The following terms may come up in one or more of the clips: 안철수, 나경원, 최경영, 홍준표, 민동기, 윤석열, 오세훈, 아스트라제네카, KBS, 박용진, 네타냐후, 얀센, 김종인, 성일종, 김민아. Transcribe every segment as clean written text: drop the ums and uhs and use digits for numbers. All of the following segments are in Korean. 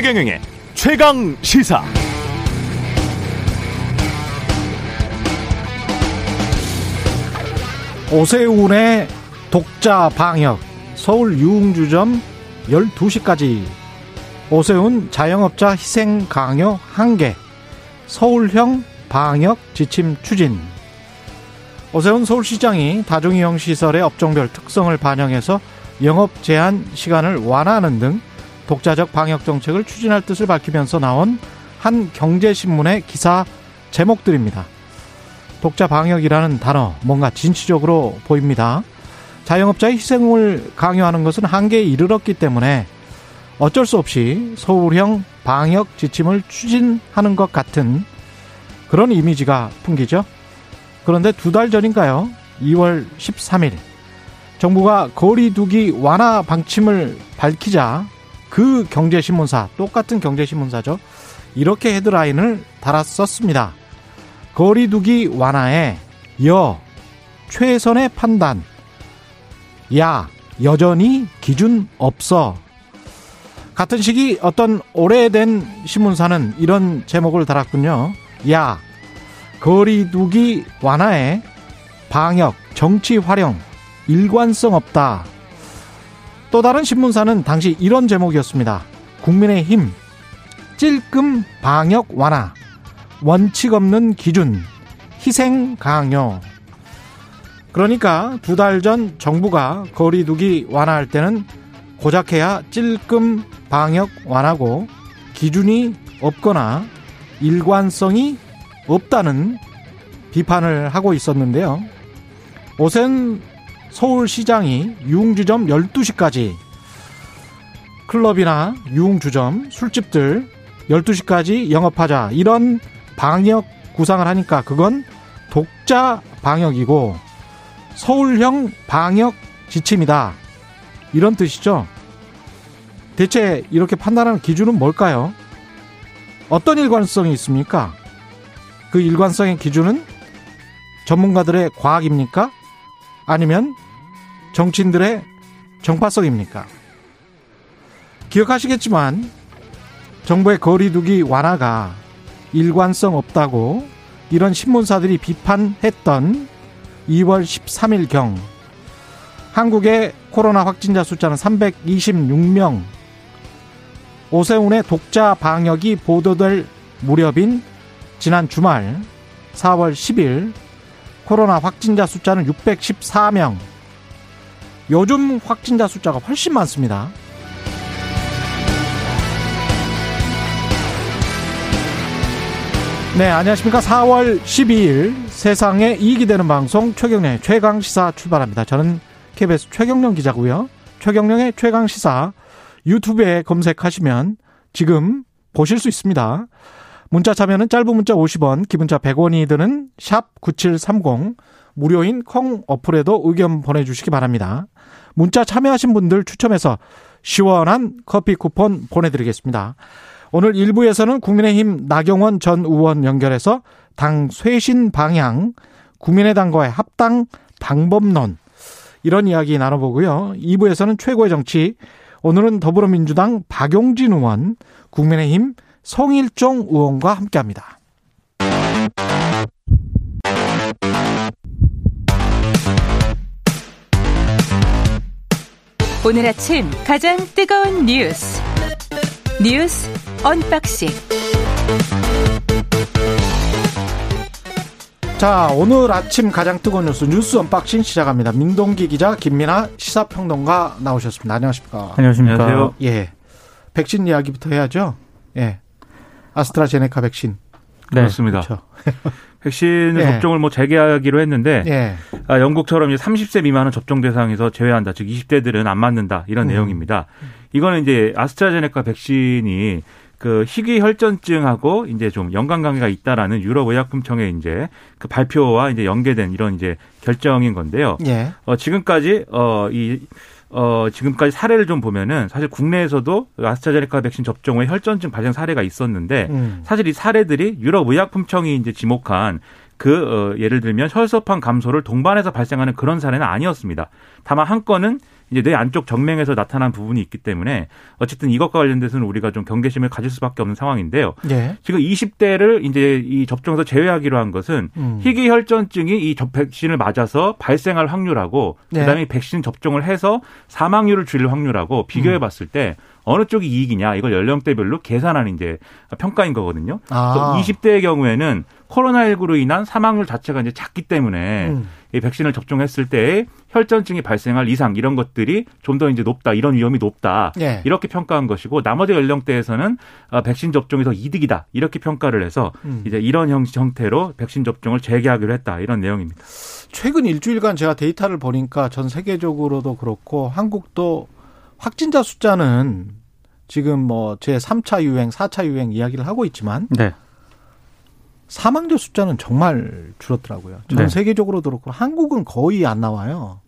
최경영의 최강시사. 오세훈의 독자 방역, 서울 유흥주점 12시까지. 오세훈 자영업자 희생 강요 한계, 서울형 방역 지침 추진. 오세훈 서울시장이 다중이용 시설의 업종별 특성을 반영해서 영업 제한 시간을 완화하는 등 독자적 방역 정책을 추진할 뜻을 밝히면서 나온 한 경제신문의 기사 제목들입니다. 독자 방역이라는 단어, 뭔가 진취적으로 보입니다. 자영업자의 희생을 강요하는 것은 한계에 이르렀기 때문에 어쩔 수 없이 서울형 방역 지침을 추진하는 것 같은 그런 이미지가 풍기죠. 그런데 두 달 전인가요? 2월 13일 정부가 거리두기 완화 방침을 밝히자 그 경제신문사, 똑같은 경제신문사죠, 이렇게 헤드라인을 달았었습니다. 거리두기 완화에 여, 최선의 판단, 야, 여전히 기준 없어. 같은 시기 어떤 오래된 신문사는 이런 제목을 달았군요. 야, 거리두기 완화에 방역, 정치 활용, 일관성 없다. 또 다른 신문사는 당시 이런 제목이었습니다. 국민의힘, 찔끔 방역 완화, 원칙 없는 기준, 희생 강요. 그러니까 두 달 전 정부가 거리두기 완화할 때는 고작해야 찔끔 방역 완화고 기준이 없거나 일관성이 없다는 비판을 하고 있었는데요. 오세훈 서울시장이 유흥주점 12시까지, 클럽이나 유흥주점, 술집들 12시까지 영업하자, 이런 방역 구상을 하니까 그건 독자 방역이고 서울형 방역 지침이다, 이런 뜻이죠. 대체 이렇게 판단하는 기준은 뭘까요? 어떤 일관성이 있습니까? 그 일관성의 기준은 전문가들의 과학입니까? 아니면 정치인들의 정파성입니까? 기억하시겠지만 정부의 거리두기 완화가 일관성 없다고 이런 신문사들이 비판했던 2월 13일경 한국의 코로나 확진자 숫자는 326명, 오세훈의 독자 방역이 보도될 무렵인 지난 주말 4월 10일 코로나 확진자 숫자는 614명. 요즘 확진자 숫자가 훨씬 많습니다. 네, 안녕하십니까. 4월 12일 세상에 이익이 되는 방송 최경영의 최강시사 출발합니다. 저는 KBS 최경영 기자고요. 최경영의 최강시사 유튜브에 검색하시면 지금 보실 수 있습니다. 문자 참여는 짧은 문자 50원, 기본자 100원이 드는 샵 9730, 무료인 콩 어플에도 의견 보내주시기 바랍니다. 문자 참여하신 분들 추첨해서 시원한 커피 쿠폰 보내드리겠습니다. 오늘 1부에서는 국민의힘 나경원 전 의원 연결해서 당 쇄신 방향, 국민의당과의 합당 방법론, 이런 이야기 나눠보고요. 2부에서는 최고의 정치, 오늘은 더불어민주당 박용진 의원, 국민의힘 성일종 의원과 함께합니다. 오늘 아침 가장 뜨거운 뉴스, 뉴스 언박싱. 자, 오늘 아침 가장 뜨거운 뉴스, 뉴스 언박싱 시작합니다. 민동기 기자, 김민아 시사평론가 나오셨습니다. 안녕하십니까? 안녕하십니까? 안녕하세요. 예, 백신 이야기부터 해야죠. 예. 아스트라제네카 백신. 네. 그렇습니다. 그렇죠. 백신 네. 접종을 뭐 재개하기로 했는데 네. 영국처럼 이제 30세 미만은 접종 대상에서 제외한다. 즉 20대들은 안 맞는다. 이런 내용입니다. 이거는 이제 아스트라제네카 백신이 그 희귀 혈전증하고 이제 좀 연관 관계가 있다라는 유럽의약품청의 이제 그 발표와 이제 연계된 이런 이제 결정인 건데요. 네. 지금까지 사례를 좀 보면은 사실 국내에서도 아스트라제네카 백신 접종 후에 혈전증 발생 사례가 있었는데 사실 이 사례들이 유럽의약품청이 이제 지목한 예를 들면 혈소판 감소를 동반해서 발생하는 그런 사례는 아니었습니다. 다만 한 건은 이제 뇌 안쪽 정맥에서 나타난 부분이 있기 때문에 어쨌든 이것과 관련돼서는 우리가 좀 경계심을 가질 수밖에 없는 상황인데요. 네. 지금 20대를 이제 이 접종에서 제외하기로 한 것은 희귀 혈전증이 이 백신을 맞아서 발생할 확률하고 네. 그다음에 백신 접종을 해서 사망률을 줄일 확률하고 비교해 봤을 때 어느 쪽이 이익이냐 이걸 연령대별로 계산하는 이제 평가인 거거든요. 아. 20대의 경우에는 코로나19로 인한 사망률 자체가 이제 작기 때문에 이 백신을 접종했을 때 혈전증이 발생할 이상 이런 것들이 좀 더 이제 높다, 이런 위험이 높다 예. 이렇게 평가한 것이고 나머지 연령대에서는 백신 접종이 더 이득이다 이렇게 평가를 해서 이제 이런 형태로 백신 접종을 재개하기로 했다 이런 내용입니다. 최근 일주일간 제가 데이터를 보니까 전 세계적으로도 그렇고 한국도 확진자 숫자는 지금 뭐 제3차 유행, 4차 유행 이야기를 하고 있지만 네. 사망자 숫자는 정말 줄었더라고요. 전 네. 세계적으로도 그렇고 한국은 거의 안 나와요.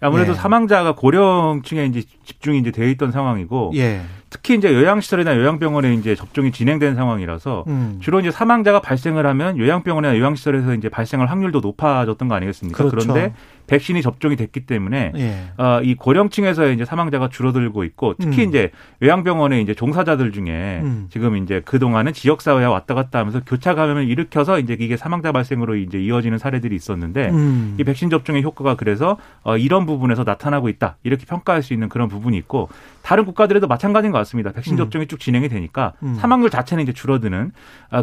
아무래도 예. 사망자가 고령층에 이제 집중이 이제 되어 있던 상황이고 예. 특히 이제 요양시설이나 요양병원에 이제 접종이 진행된 상황이라서 주로 이제 사망자가 발생을 하면 요양병원이나 요양시설에서 이제 발생할 확률도 높아졌던 거 아니겠습니까? 그렇죠. 그런데 백신이 접종이 됐기 때문에 예. 이 고령층에서의 이제 사망자가 줄어들고 있고 특히 이제 요양병원의 이제 종사자들 중에 지금 이제 그 동안은 지역사회에 왔다 갔다 하면서 교차 감염을 일으켜서 이제 이게 사망자 발생으로 이제 이어지는 사례들이 있었는데 이 백신 접종의 효과가 그래서 이런 부분에서 나타나고 있다 이렇게 평가할 수 있는 그런 부분이 있고 다른 국가들에도 마찬가지인 것 같습니다. 백신 접종이 쭉 진행이 되니까 사망률 자체는 이제 줄어드는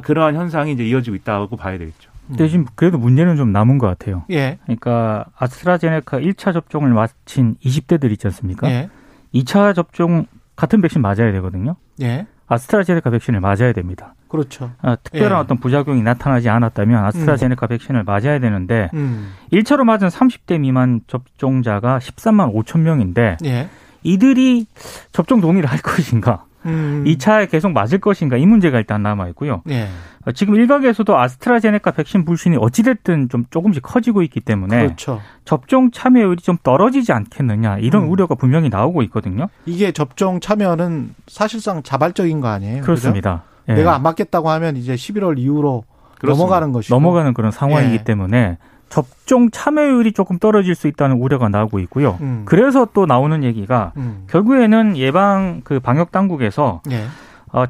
그러한 현상이 이제 이어지고 있다고 봐야 되겠죠. 대신 그래도 문제는 좀 남은 것 같아요. 예. 그러니까 아스트라제네카 1차 접종을 마친 20대들 있지 않습니까? 예. 2차 접종 같은 백신 맞아야 되거든요. 예. 아스트라제네카 백신을 맞아야 됩니다. 그렇죠. 특별한 예. 어떤 부작용이 나타나지 않았다면 아스트라제네카 백신을 맞아야 되는데 1차로 맞은 30대 미만 접종자가 13만 5천 명인데 예. 이들이 접종 동의를 할 것인가? 2차에 계속 맞을 것인가 이 문제가 일단 남아있고요. 예. 지금 일각에서도 아스트라제네카 백신 불신이 어찌됐든 좀 조금씩 커지고 있기 때문에 그렇죠. 접종 참여율이 좀 떨어지지 않겠느냐 이런 우려가 분명히 나오고 있거든요. 이게 접종 참여는 사실상 자발적인 거 아니에요? 그렇습니다. 예. 내가 안 맞겠다고 하면 이제 11월 이후로 그렇습니다. 넘어가는 것이고. 넘어가는 그런 상황이기 예. 때문에 접종 참여율이 조금 떨어질 수 있다는 우려가 나오고 있고요. 그래서 또 나오는 얘기가 결국에는 예방 그 방역 당국에서 예.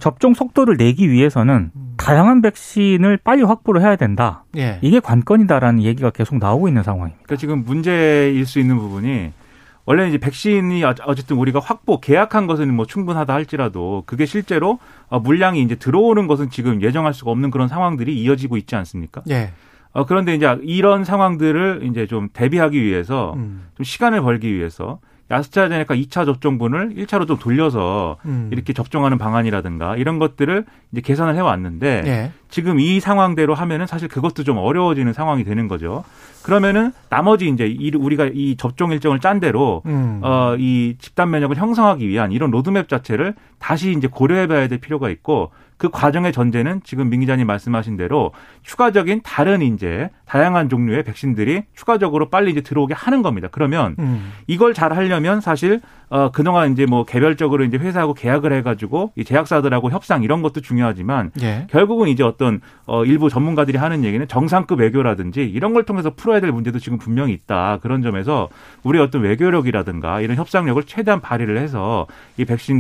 접종 속도를 내기 위해서는 다양한 백신을 빨리 확보를 해야 된다. 예. 이게 관건이다라는 얘기가 계속 나오고 있는 상황입니다. 그러니까 지금 문제일 수 있는 부분이 원래 이제 백신이 어쨌든 우리가 확보 계약한 것은 뭐 충분하다 할지라도 그게 실제로 물량이 이제 들어오는 것은 지금 예정할 수가 없는 그런 상황들이 이어지고 있지 않습니까? 예. 그런데 이제 이런 상황들을 이제 좀 대비하기 위해서 좀 시간을 벌기 위해서 아스트라제네카 2차 접종분을 1차로 좀 돌려서 이렇게 접종하는 방안이라든가 이런 것들을 이제 계산을 해왔는데 예. 지금 이 상황대로 하면은 사실 그것도 좀 어려워지는 상황이 되는 거죠. 그러면은 나머지 이제 우리가 이 접종 일정을 짠 대로 이 집단 면역을 형성하기 위한 이런 로드맵 자체를 다시 이제 고려해봐야 될 필요가 있고. 그 과정의 전제는 지금 민 기자님 말씀하신 대로 추가적인 다른 이제 다양한 종류의 백신들이 추가적으로 빨리 이제 들어오게 하는 겁니다. 그러면 이걸 잘 하려면 사실 그동안 이제 뭐 개별적으로 이제 회사하고 계약을 해가지고 이 제약사들하고 협상 이런 것도 중요하지만 예. 결국은 이제 어떤 일부 전문가들이 하는 얘기는 정상급 외교라든지 이런 걸 통해서 풀어야 될 문제도 지금 분명히 있다. 그런 점에서 우리의 어떤 외교력이라든가 이런 협상력을 최대한 발휘를 해서 이 백신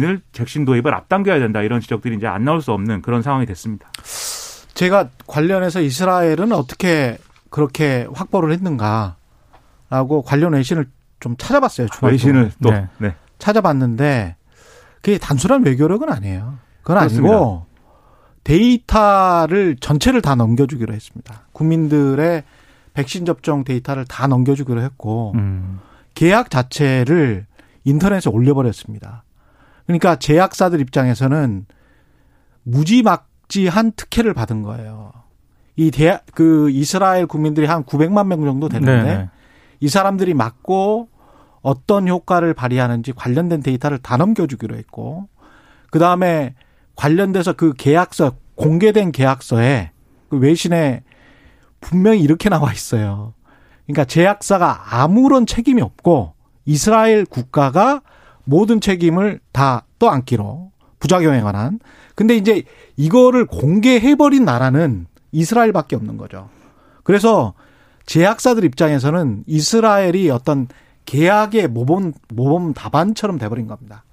도입을 앞당겨야 된다. 이런 지적들이 이제 안 나올 수 없는 그런 상황이 됐습니다. 제가 관련해서 이스라엘은 어떻게 그렇게 확보를 했는가라고 관련 외신을 좀 찾아봤어요. 외신을 또 네. 네. 찾아봤는데 그게 단순한 외교력은 아니에요. 그건 그렇습니다. 아니고 데이터를 전체를 다 넘겨주기로 했습니다. 국민들의 백신 접종 데이터를 다 넘겨주기로 했고 계약 자체를 인터넷에 올려버렸습니다. 그러니까 제약사들 입장에서는 무지막지한 특혜를 받은 거예요. 그 이스라엘 국민들이 한 900만 명 정도 되는데 네네. 이 사람들이 맞고 어떤 효과를 발휘하는지 관련된 데이터를 다 넘겨주기로 했고 그다음에 관련돼서 그 계약서 공개된 계약서에 그 외신에 분명히 이렇게 나와 있어요. 그러니까 제약사가 아무런 책임이 없고 이스라엘 국가가 모든 책임을 다 떠안기로 부작용에 관한. 근데 이제 이거를 공개해버린 나라는 이스라엘밖에 없는 거죠. 그래서 제약사들 입장에서는 이스라엘이 어떤 계약의 모범 답안처럼 돼버린 겁니다.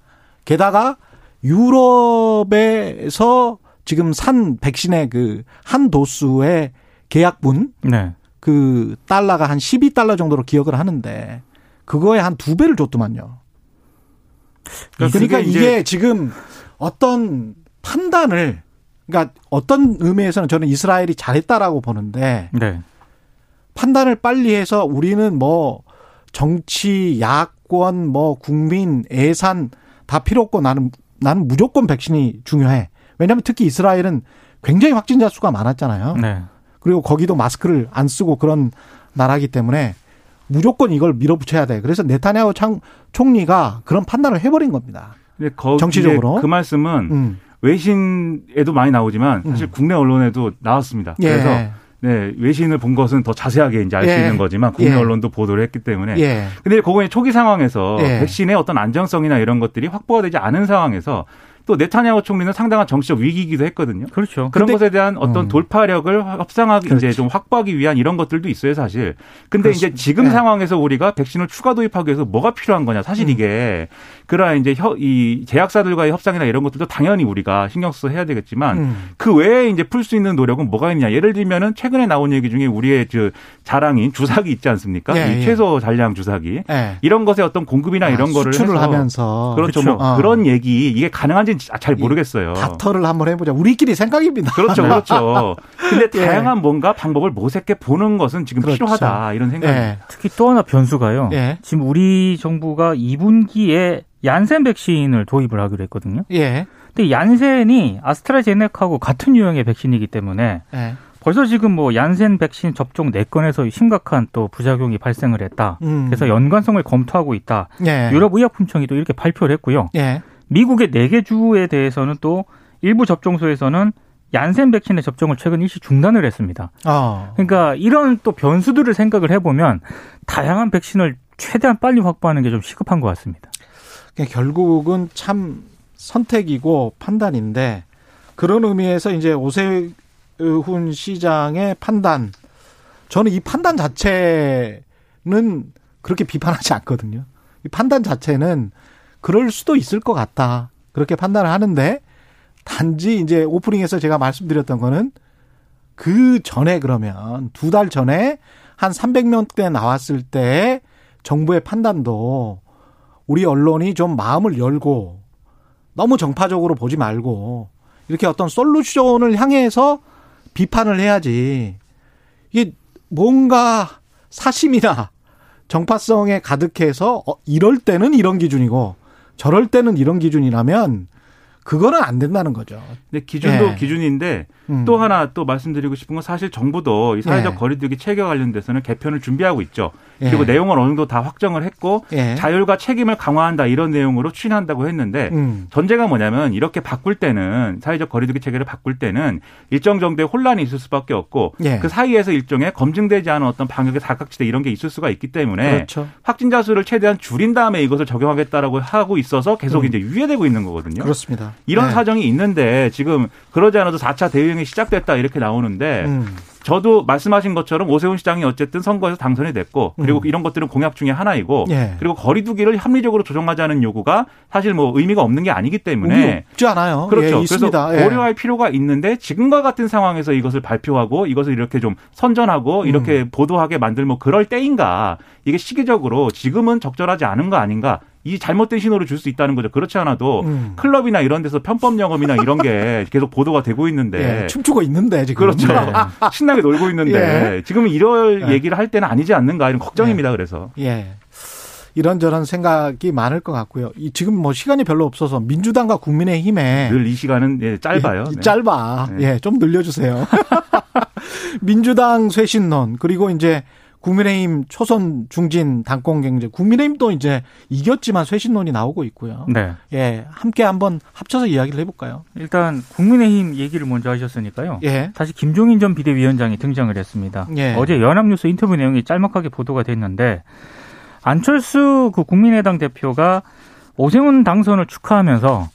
게다가 유럽에서 지금 산 백신의 그 한 도수의 계약분 네. 그 달러가 한 12달러 정도로 기억을 하는데 그거에 한 2배를 줬더만요. 그러니까 이게 지금 어떤 판단을 그러니까 어떤 의미에서는 저는 이스라엘이 잘했다라고 보는데 네. 판단을 빨리 해서 우리는 뭐 정치, 야권, 뭐 국민, 예산 다 필요 없고 나는 무조건 백신이 중요해. 왜냐하면 특히 이스라엘은 굉장히 확진자 수가 많았잖아요. 네. 그리고 거기도 마스크를 안 쓰고 그런 나라이기 때문에 무조건 이걸 밀어붙여야 돼. 그래서 네타냐후 총리가 그런 판단을 해버린 겁니다. 근데 정치적으로. 그 말씀은 외신에도 많이 나오지만 사실 국내 언론에도 나왔습니다. 예. 그래서 네, 외신을 본 것은 더 자세하게 이제 알 수 예. 있는 거지만 국내 예. 언론도 보도를 했기 때문에. 예. 근데 그거는 초기 상황에서 예. 백신의 어떤 안정성이나 이런 것들이 확보가 되지 않은 상황에서 또 네타냐후 총리는 상당한 정치적 위기이기도 했거든요. 그렇죠. 그런 것에 대한 어떤 돌파력을 협상하기 그렇죠. 이제 좀 확보하기 위한 이런 것들도 있어요, 사실. 근데 그렇습니다. 이제 지금 네. 상황에서 우리가 백신을 추가 도입하기 위해서 뭐가 필요한 거냐. 사실 이게 그러한 이제 이 제약사들과의 협상이나 이런 것들도 당연히 우리가 신경 써서 해야 되겠지만 그 외에 이제 풀 수 있는 노력은 뭐가 있냐. 예를 들면은 최근에 나온 얘기 중에 우리의 그 자랑인 주사기 있지 않습니까? 예, 예. 이 최소 잔량 주사기. 예. 이런 것에 어떤 공급이나 이런 거를 수출을 해서 하면서 그렇죠. 그렇죠. 뭐 그런 얘기 이게 가능한지 잘 모르겠어요. 다터를 한번 해보자. 우리끼리 생각입니다. 그렇죠, 그렇죠. 그런데 예. 다양한 뭔가 방법을 모색해 보는 것은 지금 그렇죠. 필요하다 이런 생각입니다. 예. 특히 또 하나 변수가요. 예. 지금 우리 정부가 2분기에 얀센 백신을 도입을 하기로 했거든요. 예. 근데 얀센이 아스트라제네카하고 같은 유형의 백신이기 때문에 예. 벌써 지금 뭐 얀센 백신 접종 4건에서 심각한 또 부작용이 발생을 했다. 그래서 연관성을 검토하고 있다. 예. 유럽 의약품청이 또 이렇게 발표를 했고요. 예. 미국의 4개 주에 대해서는 또 일부 접종소에서는 얀센 백신의 접종을 최근 일시 중단을 했습니다. 그러니까 이런 또 변수들을 생각을 해보면 다양한 백신을 최대한 빨리 확보하는 게 좀 시급한 것 같습니다. 그러니까 결국은 참 선택이고 판단인데 그런 의미에서 이제 오세훈 시장의 판단 저는 이 판단 자체는 그렇게 비판하지 않거든요. 이 판단 자체는 그럴 수도 있을 것 같다. 그렇게 판단을 하는데 단지 이제 오프닝에서 제가 말씀드렸던 거는 그 전에 그러면 2달 전에 한 300명대 나왔을 때 정부의 판단도 우리 언론이 좀 마음을 열고 너무 정파적으로 보지 말고 이렇게 어떤 솔루션을 향해서 비판을 해야지 이게 뭔가 사심이나 정파성에 가득해서 이럴 때는 이런 기준이고 저럴 때는 이런 기준이라면 그거는 안 된다는 거죠. 근데 기준도 예. 기준인데 또 하나 또 말씀드리고 싶은 건 사실 정부도 이 사회적 예. 거리두기 체계와 관련돼서는 개편을 준비하고 있죠. 그리고 예. 내용을 어느 정도 다 확정을 했고 예. 자율과 책임을 강화한다 이런 내용으로 추진한다고 했는데 전제가 뭐냐면 이렇게 바꿀 때는 사회적 거리두기 체계를 바꿀 때는 일정 정도의 혼란이 있을 수밖에 없고 예. 그 사이에서 일종의 검증되지 않은 어떤 방역의 사각지대 이런 게 있을 수가 있기 때문에 그렇죠. 확진자 수를 최대한 줄인 다음에 이것을 적용하겠다라고 하고 있어서 계속 이제 유예되고 있는 거거든요. 그렇습니다. 이런 네. 사정이 있는데 지금 그러지 않아도 4차 대유행이 시작됐다 이렇게 나오는데 저도 말씀하신 것처럼 오세훈 시장이 어쨌든 선거에서 당선이 됐고 그리고 이런 것들은 공약 중에 하나이고 예. 그리고 거리두기를 합리적으로 조정하자는 요구가 사실 뭐 의미가 없는 게 아니기 때문에 없지 않아요. 그렇죠. 예, 있습니다. 그래서 예. 고려할 필요가 있는데 지금과 같은 상황에서 이것을 발표하고 이것을 이렇게 좀 선전하고 이렇게 보도하게 만들 뭐 그럴 때인가 이게 시기적으로 지금은 적절하지 않은 거 아닌가 이 잘못된 신호를 줄 수 있다는 거죠. 그렇지 않아도 클럽이나 이런 데서 편법 영업이나 이런 게 계속 보도가 되고 있는데. 예, 춤추고 있는데 지금. 그렇죠. 신나게 놀고 있는데 예. 지금은 이럴 예. 얘기를 할 때는 아니지 않는가 이런 걱정입니다. 예. 그래서. 예. 이런저런 생각이 많을 것 같고요. 지금 뭐 시간이 별로 없어서 민주당과 국민의힘에. 늘 이 시간은 예, 짧아요. 예, 짧아. 네. 예, 좀 늘려주세요. 민주당 쇄신론 그리고 이제. 국민의힘 초선 중진 당권 경쟁. 국민의힘도 이제 이겼지만 쇄신론이 나오고 있고요. 네. 예. 함께 한번 합쳐서 이야기를 해볼까요? 일단 국민의힘 얘기를 먼저 하셨으니까요. 예. 다시 김종인 전 비대위원장이 등장을 했습니다. 예. 어제 연합뉴스 인터뷰 내용이 짤막하게 보도가 됐는데 안철수 그 국민의당 대표가 오세훈 당선을 축하하면서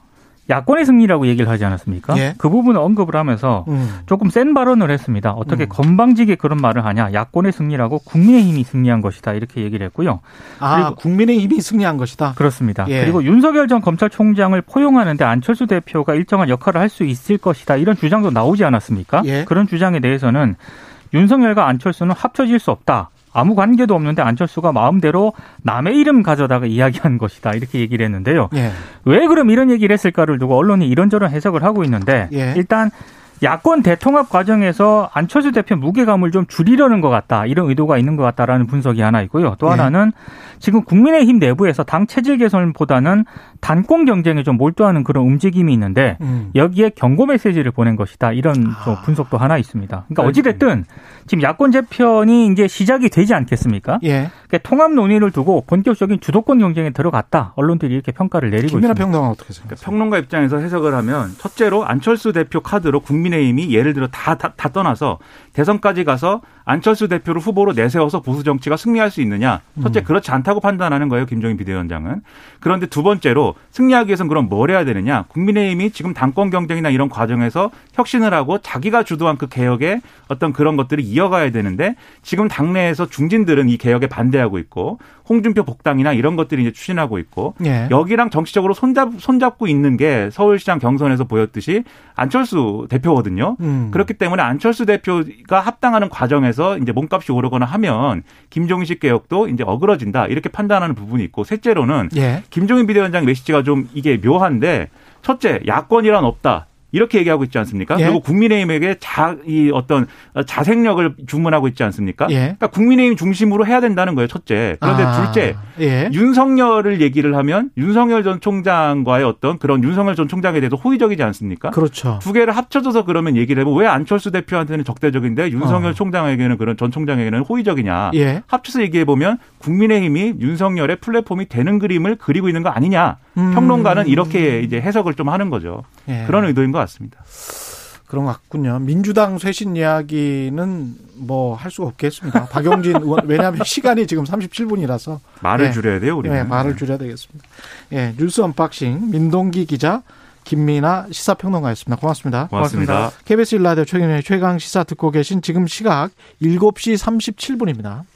야권의 승리라고 얘기를 하지 않았습니까? 예. 그 부분을 언급을 하면서 조금 센 발언을 했습니다. 어떻게 건방지게 그런 말을 하냐. 야권의 승리라고 국민의힘이 승리한 것이다. 이렇게 얘기를 했고요. 아, 국민의힘이 승리한 것이다. 그렇습니다. 예. 그리고 윤석열 전 검찰총장을 포용하는데 안철수 대표가 일정한 역할을 할 수 있을 것이다. 이런 주장도 나오지 않았습니까? 예. 그런 주장에 대해서는 윤석열과 안철수는 합쳐질 수 없다. 아무 관계도 없는데 안철수가 마음대로 남의 이름 가져다가 이야기한 것이다. 이렇게 얘기를 했는데요. 예. 왜 그럼 이런 얘기를 했을까를 두고 언론이 이런저런 해석을 하고 있는데 예. 일단 야권 대통합 과정에서 안철수 대표 무게감을 좀 줄이려는 것 같다. 이런 의도가 있는 것 같다라는 분석이 하나 있고요. 또 하나는 지금 국민의힘 내부에서 당 체질 개선보다는 단권 경쟁에 좀 몰두하는 그런 움직임이 있는데 여기에 경고 메시지를 보낸 것이다. 이런 분석도 하나 있습니다. 그러니까 어찌됐든 지금 야권 재편이 이제 시작이 되지 않겠습니까? 예. 그러니까 통합 논의를 두고 본격적인 주도권 경쟁에 들어갔다. 언론들이 이렇게 평가를 내리고 있습니다. 김민아 평론가는 어떻게 생각하세요? 평론가 입장에서 해석을 하면 첫째로 안철수 대표 카드로 국민의힘이 예를 들어 다 떠나서 대선까지 가서 안철수 대표를 후보로 내세워서 보수 정치가 승리할 수 있느냐. 첫째 그렇지 않다고 판단하는 거예요. 김종인 비대위원장은. 그런데 두 번째로 승리하기 위해서는 그럼 뭘 해야 되느냐. 국민의힘이 지금 당권 경쟁이나 이런 과정에서 혁신을 하고 자기가 주도한 그 개혁의 어떤 그런 것들을 이어가야 되는데 지금 당내에서 중진들은 이 개혁에 반대하고 있고 홍준표 복당이나 이런 것들이 이제 추진하고 있고 예. 여기랑 정치적으로 손잡고 있는 게 서울시장 경선에서 보였듯이 안철수 대표거든요. 그렇기 때문에 안철수 대표가 합당하는 과정에서 이제 몸값이 오르거나 하면 김종인식 개혁도 이제 어그러진다 이렇게 판단하는 부분이 있고 셋째로는 예. 김종인 비대위원장 메시지가 좀 이게 묘한데 첫째 야권이란 없다. 이렇게 얘기하고 있지 않습니까? 예. 그리고 국민의힘에게 어떤 자생력을 주문하고 있지 않습니까? 예. 그러니까 국민의힘 중심으로 해야 된다는 거예요, 첫째. 그런데 둘째, 예. 윤석열을 얘기를 하면 윤석열 전 총장과의 어떤 그런 윤석열 전 총장에 대해서 호의적이지 않습니까? 그렇죠. 두 개를 합쳐줘서 그러면 얘기를 해보면 왜 안철수 대표한테는 적대적인데 윤석열 총장에게는 그런 전 총장에게는 호의적이냐. 예. 합쳐서 얘기해보면 국민의힘이 윤석열의 플랫폼이 되는 그림을 그리고 있는 거 아니냐. 평론가는 이렇게 이제 해석을 좀 하는 거죠. 예. 그런 의도인 것 같습니다. 그런 것 같군요. 민주당 쇄신 이야기는 뭐 할 수가 없겠습니다. 박용진 의원 왜냐하면 시간이 지금 37분이라서 말을 예. 줄여야 돼요, 우리는. 네, 예, 말을 줄여야 되겠습니다. 예, 뉴스 언박싱 민동기 기자, 김민아 시사평론가였습니다. 고맙습니다. KBS 1라디오 최경영의 최강 시사 듣고 계신 지금 시각 7시 37분입니다.